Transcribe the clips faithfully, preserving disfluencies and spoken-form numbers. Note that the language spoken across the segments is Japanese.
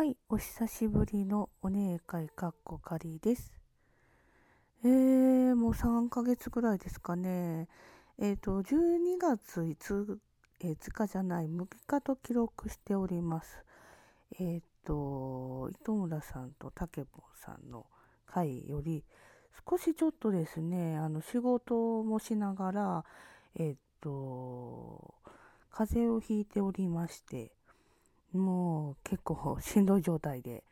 はい、お久しぶりのお姉会かっこかりです。えー、もうさんかげつぐらいですかね。えっと、じゅうにがついつかじゃない、むいかと記録しております。えっと、糸村さんとたけぽんさんの会より、少しちょっとですね、あの仕事もしながら、えっと、風邪をひいておりまして、もう結構しんどい状態で、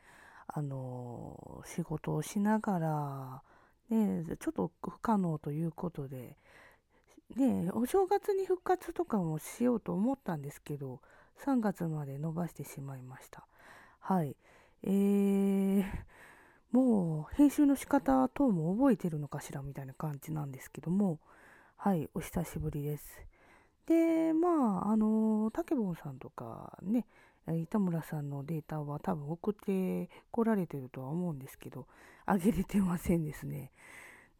あのー、仕事をしながら、ね、ちょっと不可能ということで、ね、お正月に復活とかもしようと思ったんですけど、さんがつまで延ばしてしまいました。はい。えー、もう編集の仕方等も覚えてるのかしらみたいな感じなんですけども、はい、お久しぶりです。で、まあ、あの、たけぼんさんとかね、糸村さんのデータは多分送ってこられてるとは思うんですけど、あげれてませんですね。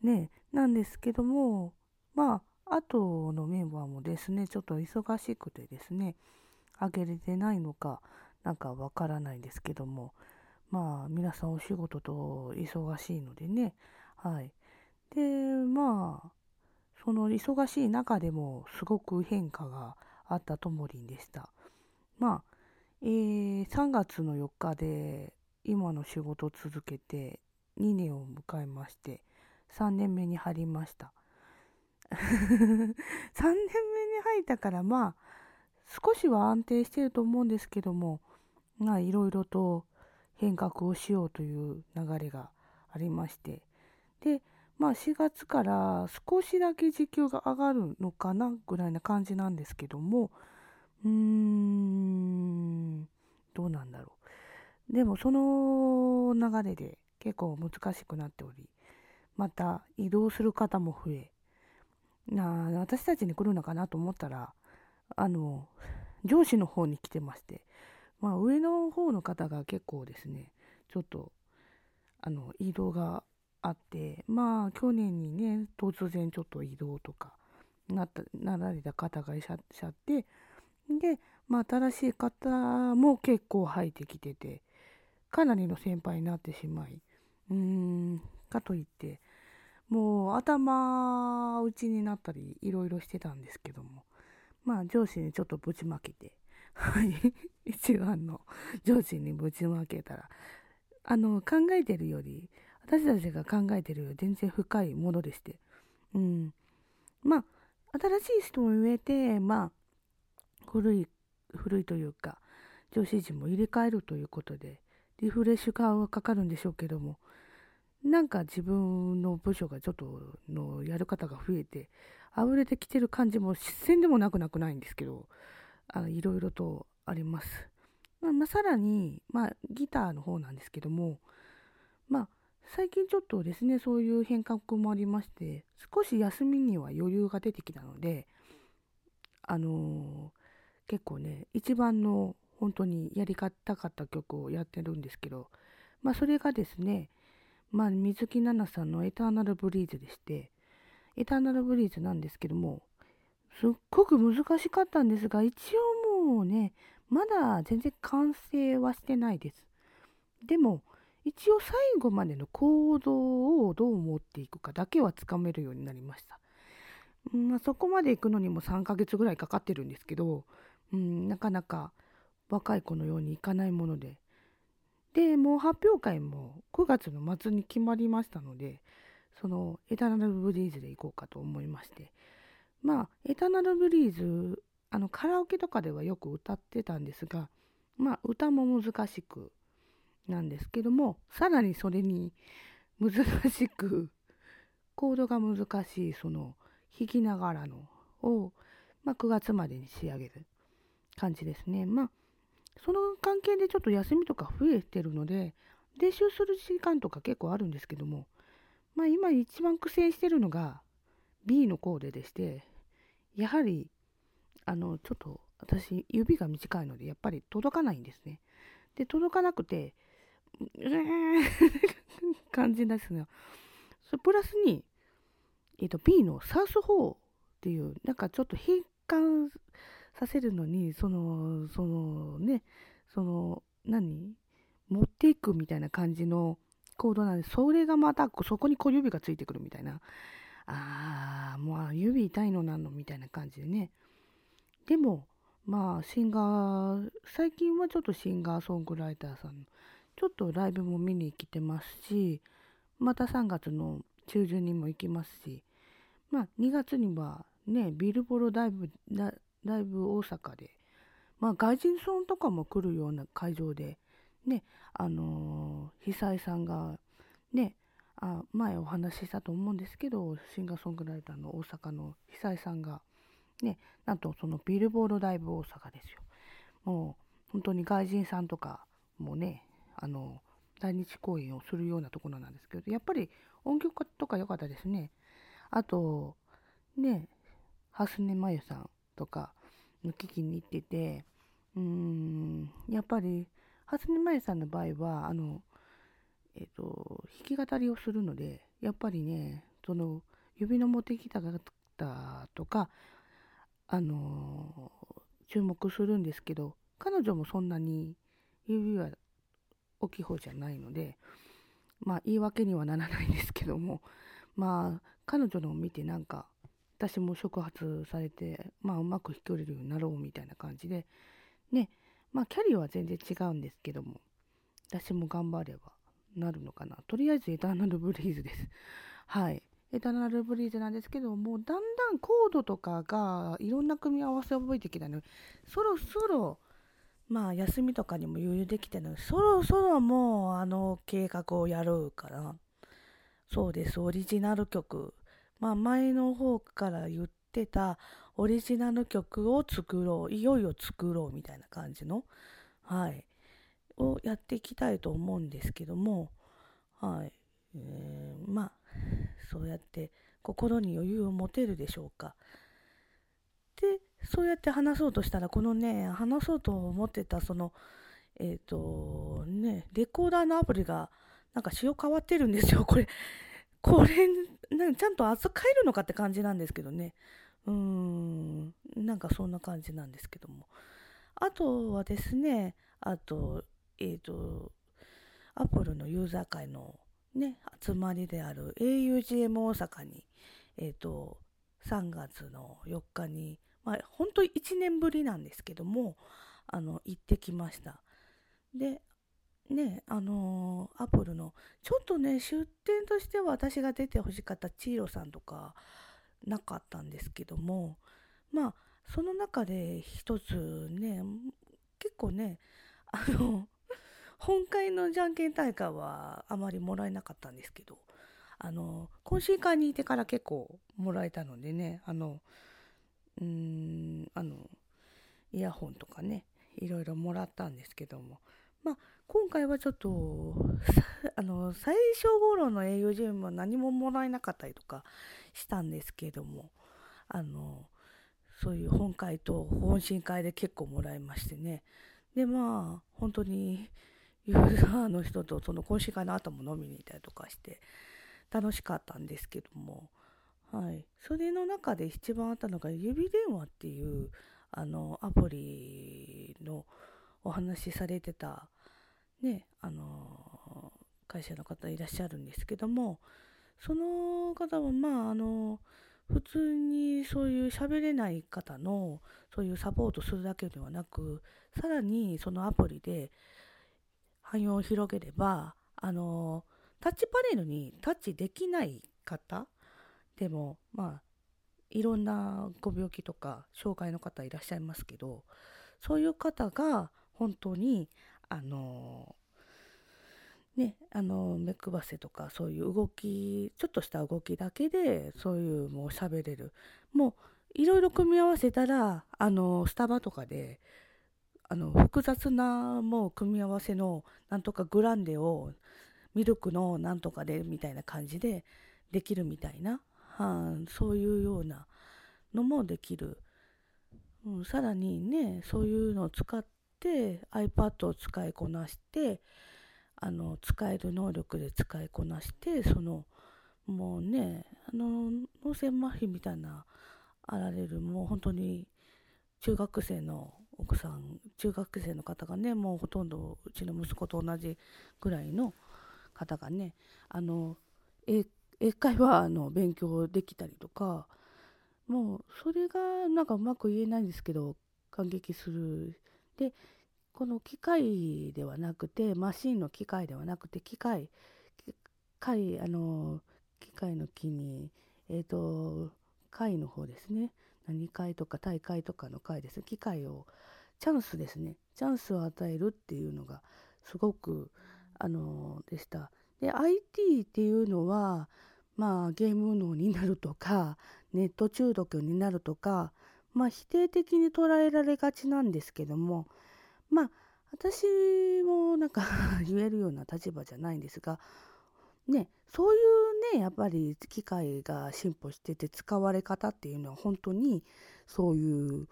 ね、なんですけども、まあ、あとのメンバーもですね、ちょっと忙しくてですね、あげれてないのか、なんかわからないんですけども、まあ、皆さんお仕事と忙しいのでね、はい。で、まあ、その忙しい中でもすごく変化があったともりんでした。まあ、えー、さんがつのよっかで今の仕事を続けてにねんを迎えましてさんねんめに入りました。さんねんめに入ったからまあ少しは安定してると思うんですけども、まあいろいろと変革をしようという流れがありまして、で、まあしがつから少しだけ時給が上がるのかなぐらいな感じなんですけども、うーん、どうなんだろう。でもその流れで結構難しくなっており、また移動する方も増え、な私たちに来るのかなと思ったら、あの、上司の方に来てまして、まあ上の方の方が結構ですね、ちょっと、あの、移動が、あって、まあ去年にね突然ちょっと移動とかなったなられた方がいらっしゃって、で、まあ、新しい方も結構入ってきてて、かなりの先輩になってしまい、うーんかといってもう頭打ちになったりいろいろしてたんですけども、まあ上司にちょっとぶちまけて一番の上司にぶちまけたら、あの考えてるより私たちが考えてるより全然深いものでして、うん、まあ新しい人も植えて、まあ古い古いというか上司陣も入れ替えるということでリフレッシュ化はかかるんでしょうけども、なんか自分の部署がちょっとのやる方が増えてあふれてきてる感じも視線でもなくなくないんですけど、あのいろいろとあります。まあ、まあ、さらに、まあ、ギターの方なんですけども、まあ最近ちょっとですね、そういう変革もありまして、少し休みには余裕が出てきたので、あのー、結構ね、一番の本当にやりたかった曲をやってるんですけど、まあそれがですね、まあ水木奈々さんのエターナルブリーズでして、エターナルブリーズなんですけども、すっごく難しかったんですが、一応もうね、まだ全然完成はしてないです。でも、一応最後までの行動をどう持っていくかだけはつかめるようになりました。まあ、そこまで行くのにもさんかげつぐらいかかってるんですけど、うん、なかなか若い子のようにいかないもので。で、もう発表会もくがつの末に決まりましたので、そのエターナルブリーズで行こうかと思いまして。まあ、エターナルブリーズ、あのカラオケとかではよく歌ってたんですが、まあ歌も難しく、なんですけども、さらにそれに難しくコードが難しいその弾きながらのを、まあ、くがつまでに仕上げる感じですね。まあその関係でちょっと休みとか増えてるので練習する時間とか結構あるんですけども、まあ今一番苦戦してるのが ビー のコーデでして、やはりあのちょっと私指が短いのでやっぱり届かないんですね。で届かなくてうーん感じですが、それプラスに、えー、と B のサウスフォーっていうなんかちょっと変換させるのにそのそのねその何持っていくみたいな感じの行動なんで、それがまたそこに小指がついてくるみたいな、あーもう指痛いのなんのみたいな感じでね。でもまあシンガー、最近はちょっとシンガーソングライターさんちょっとライブも見に来てますし、またさんがつの中旬にも行きますし、まあにがつにはねビルボロライブ、ライブ大阪で、まあ外人さんとかも来るような会場でね、あのー、久井さんがね、あ前お話ししたと思うんですけど、シンガーソングライターの大阪の久井さんがね、なんとそのビルボードライブ大阪ですよ。もう本当に外人さんとかもね、あの来日公演をするようなところなんですけど、やっぱり音響とか良かったですね。あとね、蓮根真由さんとかの聞きに行ってて、うーんやっぱり蓮根真由さんの場合はあの、えーと、弾き語りをするので、やっぱりねその指の持ってきた方とかあのー、注目するんですけど、彼女もそんなに指は大きい方じゃないので、まあ言い訳にはならないんですけども、まあ彼女のを見てなんか私も触発されて、まあうまく弾けれるようになろうみたいな感じでね、まあキャリアは全然違うんですけども、私も頑張ればなるのかな。とりあえずエターナルブリーズです。はい、エターナルブリーズなんですけども、だんだんコードとかがいろんな組み合わせを覚えてきたので、そろそろまあ休みとかにも余裕できてるので、そろそろもうあの計画をやるから、そうです、オリジナル曲、まあ前の方から言ってたオリジナル曲を作ろう、いよいよ作ろうみたいな感じの、はいをやっていきたいと思うんですけども、はい、えー、まあそうやって心に余裕を持てるでしょうか。でそうやって話そうとしたら、このね話そうと思ってたそのえっとねレコーダーのアプリがなんか仕様変わってるんですよ。これこれなんかちゃんと扱えるのかって感じなんですけどね、うーんなんかそんな感じなんですけども、あとはですね、あとえっとアップルのユーザー会のね、集まりである エーユージーエム 大阪に、えーと、さんがつのよっかに、まあ、本当にいちねんぶりなんですけども、あの行ってきました。で、ね、あのー、アップルのちょっとね出展としては私が出てほしかったチーロさんとかなかったんですけども、まあその中で一つね、結構ねあの本会のじゃんけん大会はあまりもらえなかったんですけど、あの懇親会にいてから結構もらえたのでね、あのうーんあのイヤホンとかねいろいろもらったんですけども、まあ今回はちょっとあの最初頃の エーユージーエム は何ももらえなかったりとかしたんですけども、あのそういう本会と懇親会で結構もらいましてね。でまあ本当にユーザーの人とその懇親会の後も飲みに行ったりとかして楽しかったんですけども、はい、それの中で一番あったのが指電話っていうあのアプリのお話しされてた、ね、あの会社の方いらっしゃるんですけども、その方はまああの普通にそういう喋れない方のそういうサポートするだけではなく、さらにそのアプリで汎用を広げれば、あのタッチパネルにタッチできない方でも、まあいろんなご病気とか障害の方いらっしゃいますけど、そういう方が本当にあのねあの目くばせとかそういう動き、ちょっとした動きだけでそういうもう喋れる、もういろいろ組み合わせたらあのスタバとかで。あの複雑なもう組み合わせのなんとかグランデをミルクのなんとかでみたいな感じでできるみたいな、はあ、そういうようなのもできる、うん、さらにねそういうのを使って iPad を使いこなして、あの使える能力で使いこなして、そのもうねあの脳性麻痺みたいなあられるもう本当に中学生の奥さん、中学生の方がね、もうほとんどうちの息子と同じぐらいの方がね、あの英会話あの勉強できたりとか、もうそれがなんかうまく言えないんですけど、感激する。で、この機械ではなくて、マシンの機械ではなくて、機械、機械、あの機械の木に、えっと、会の方ですね。何会とか大会とかの会です。機会を、チャンスですね。チャンスを与えるっていうのがすごく、あのー、でした。で、アイティー っていうのは、まあ、ゲーム脳になるとか、ネット中毒になるとか、まあ、否定的に捉えられがちなんですけども、まあ、私もなんか言えるような立場じゃないんですが、ね、そういうね、やっぱり機械が進歩してて、使われ方っていうのは本当にそういう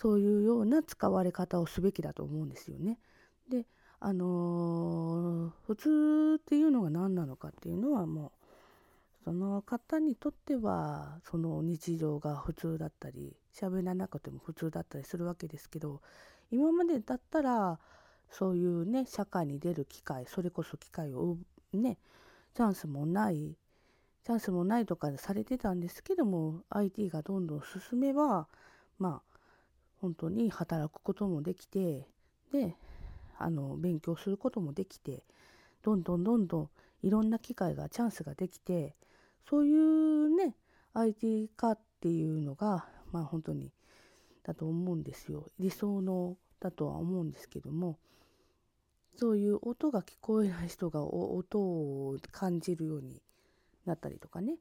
そういうような使われ方をすべきだと思うんですよね。で、あのー、普通っていうのが何なのかっていうのは、もうその方にとってはその日常が普通だったり、喋らなくても普通だったりするわけですけど、今までだったらそういうね、社会に出る機会、それこそ機会をね、チャンスもないチャンスもないとかされてたんですけども、 アイティー がどんどん進めば、まあ本当に働くこともできて、で、あの勉強することもできて、どんどんどんどんいろんな機会が、チャンスができて、そういうね アイティー 化っていうのが、まあ本当にだと思うんですよ。理想のだとは思うんですけども、そういう音が聞こえない人が音を感じるようになったりとかね、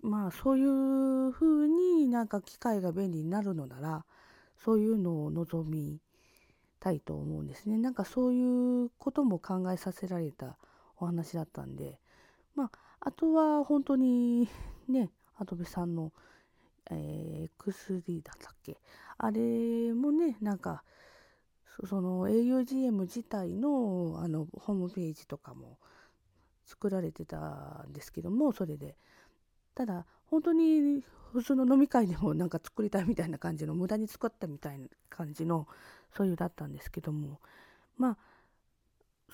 まあそういう風になんか機械が便利になるのなら、そういうのを望みたいと思うんですね。なんかそういうことも考えさせられたお話だったんで、まああとは本当にね、跡部さんの、えー、エックススリー だったっけ、あれもね、なんかその エーユージーエム 自体 の, あのホームページとかも作られてたんですけども、それでただ本当に普通の飲み会でもなんか作りたいみたいな感じの、無駄に作ったみたいな感じの、そういうだったんですけども、まあ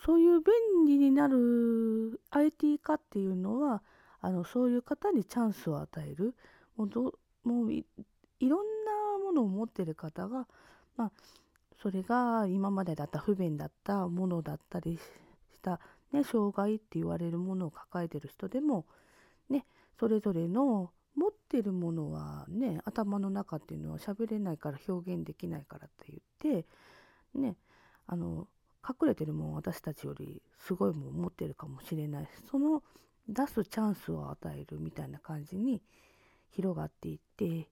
そういう便利になる アイティー 化っていうのは、あのそういう方にチャンスを与える、もうどもう い, いろんなものを持ってる方が、まあそれが今までだった不便だったものだったりした、ね、障害って言われるものを抱えてる人でも、ね、それぞれの持ってるものはね、頭の中っていうのは喋れないから表現できないからって言って、ね、あの隠れてるもん、私たちよりすごいもん持ってるかもしれないし、その出すチャンスを与えるみたいな感じに広がっていって、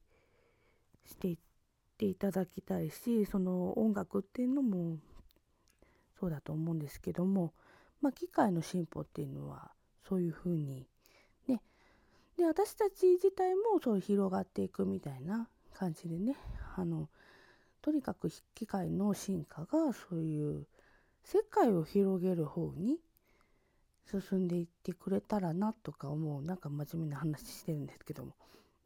していって、いただきたいし、その音楽っていうのもそうだと思うんですけども、まあ、機械の進歩っていうのはそういう風にね、で私たち自体もそう広がっていくみたいな感じでね、あのとにかく機械の進化がそういう世界を広げる方に進んでいってくれたらなとか思う。なんか真面目な話してるんですけども、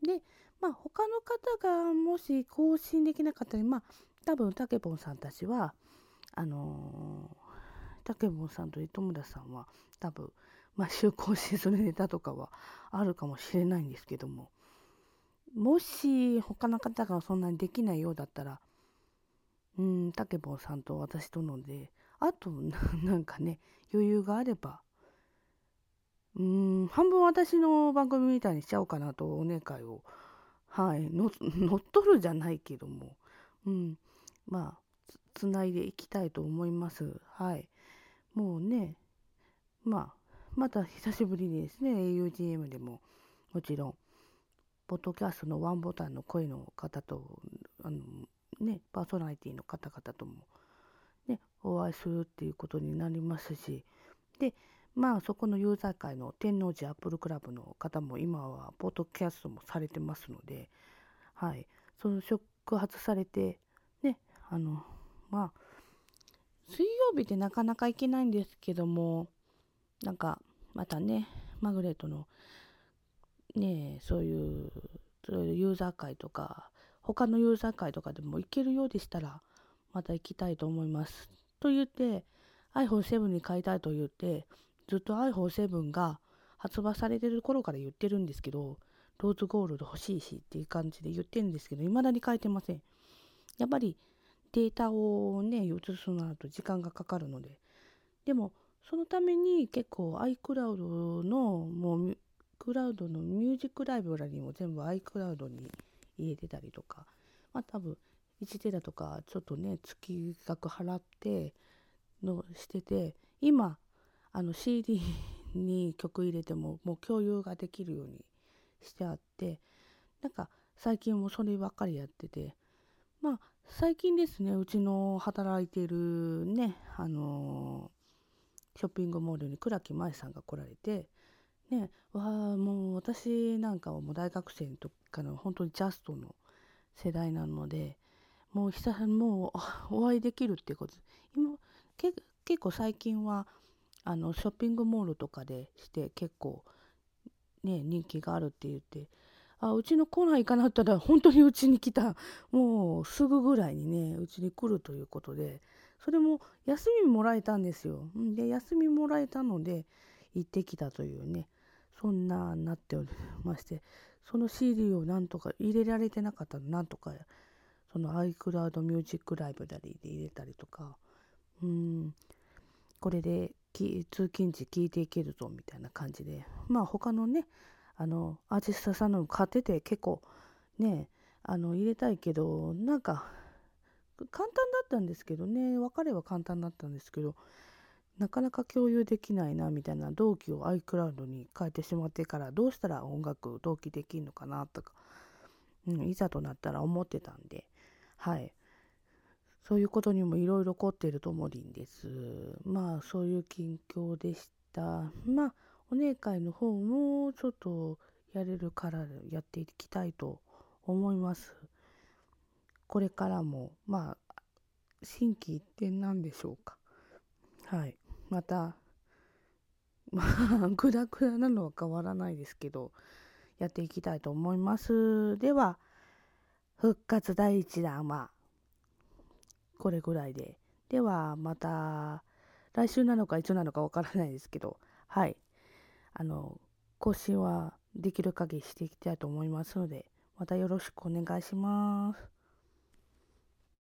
でまあ、他の方がもし更新できなかったり、まあ、多分たけぼんさんたちはあのー、たけぼんさんと糸村さんは多分毎週更新するネタとかはあるかもしれないんですけども、もし他の方がそんなにできないようだったら、うーん、たけぼんさんと私とので、あとなんかね、余裕があれば、うーん、半分私の番組みたいにしちゃおうかなとお願いを、はい、の乗っ取るじゃないけども、うん、まあ つ, つないでいきたいと思います。はい、もうね、まあまた久しぶりにですね、エーユージーエム でももちろんポッドキャストのワンボタンの声の方と、あのね、パーソナリティの方々ともね、お会いするっていうことになりますし、で。まあそこのユーザー会の天王寺アップルクラブの方も今はポッドキャストもされてますので、はい、その触発されてね、あのまあ水曜日ってなかなか行けないんですけども、なんかまたね、マグレットのね、そういうユーザー会とか他のユーザー会とかでも行けるようでしたらまた行きたいと思いますと言って アイフォンセブン に買いたいと言ってずっと アイフォンセブン が発売されてる頃から言ってるんですけど、ローズゴールド欲しいしっていう感じで言ってるんですけど、未だに買えてません。やっぱりデータをね移すのだと時間がかかるので、でもそのために結構 iCloud のもうクラウドのミュージックライブラリーも全部 iCloud に入れてたりとか、まあ多分いちテラとかちょっとね月額払ってのしてて、今あの シーディー に曲入れてももう共有ができるようにしてあって、なんか最近もそればっかりやってて、まあ最近ですね、うちの働いてるねあのー、ショッピングモールに倉木舞さんが来られてね、わーもう私なんかはもう大学生の時から本当にジャストの世代なので、もう久々にもうお会いできるっていうこと、今け結構最近はあのショッピングモールとかでして結構ね人気があるって言って、あうちのコーナー行かなかったら本当にうちに来た、もうすぐぐらいにねうちに来るということで、それも休みもらえたんですよ。で休みもらえたので行ってきたというね、そんななっておりまして、その シーディー をなんとか入れられてなかったの、なんとかその iCloud ミュージックライブラリーで入れたりとか、うーんこれでき通勤時聴いていけるぞみたいな感じで、まあ他のねあのアーティストさんの買ってて結構ねあの入れたいけど、なんか簡単だったんですけどね、分かれば簡単だったんですけど、なかなか共有できないなみたいな、同期を iCloud に変えてしまってからどうしたら音楽同期できるのかなとか、うん、いざとなったら思ってたんで、はい、そういうことにもいろいろ起こっていると思うんです。まあそういう近況でした。まあお姉会の方もちょっとやれるからやっていきたいと思います。これからもまあ心機一転なんでしょうか。はい、またまあグダグダなのは変わらないですけどやっていきたいと思います。では復活だいいちだんはこれぐらいで、ではまた来週なのかいつなのかわからないですけど、はいあの更新はできる限りしていきたいと思いますので、またよろしくお願いします。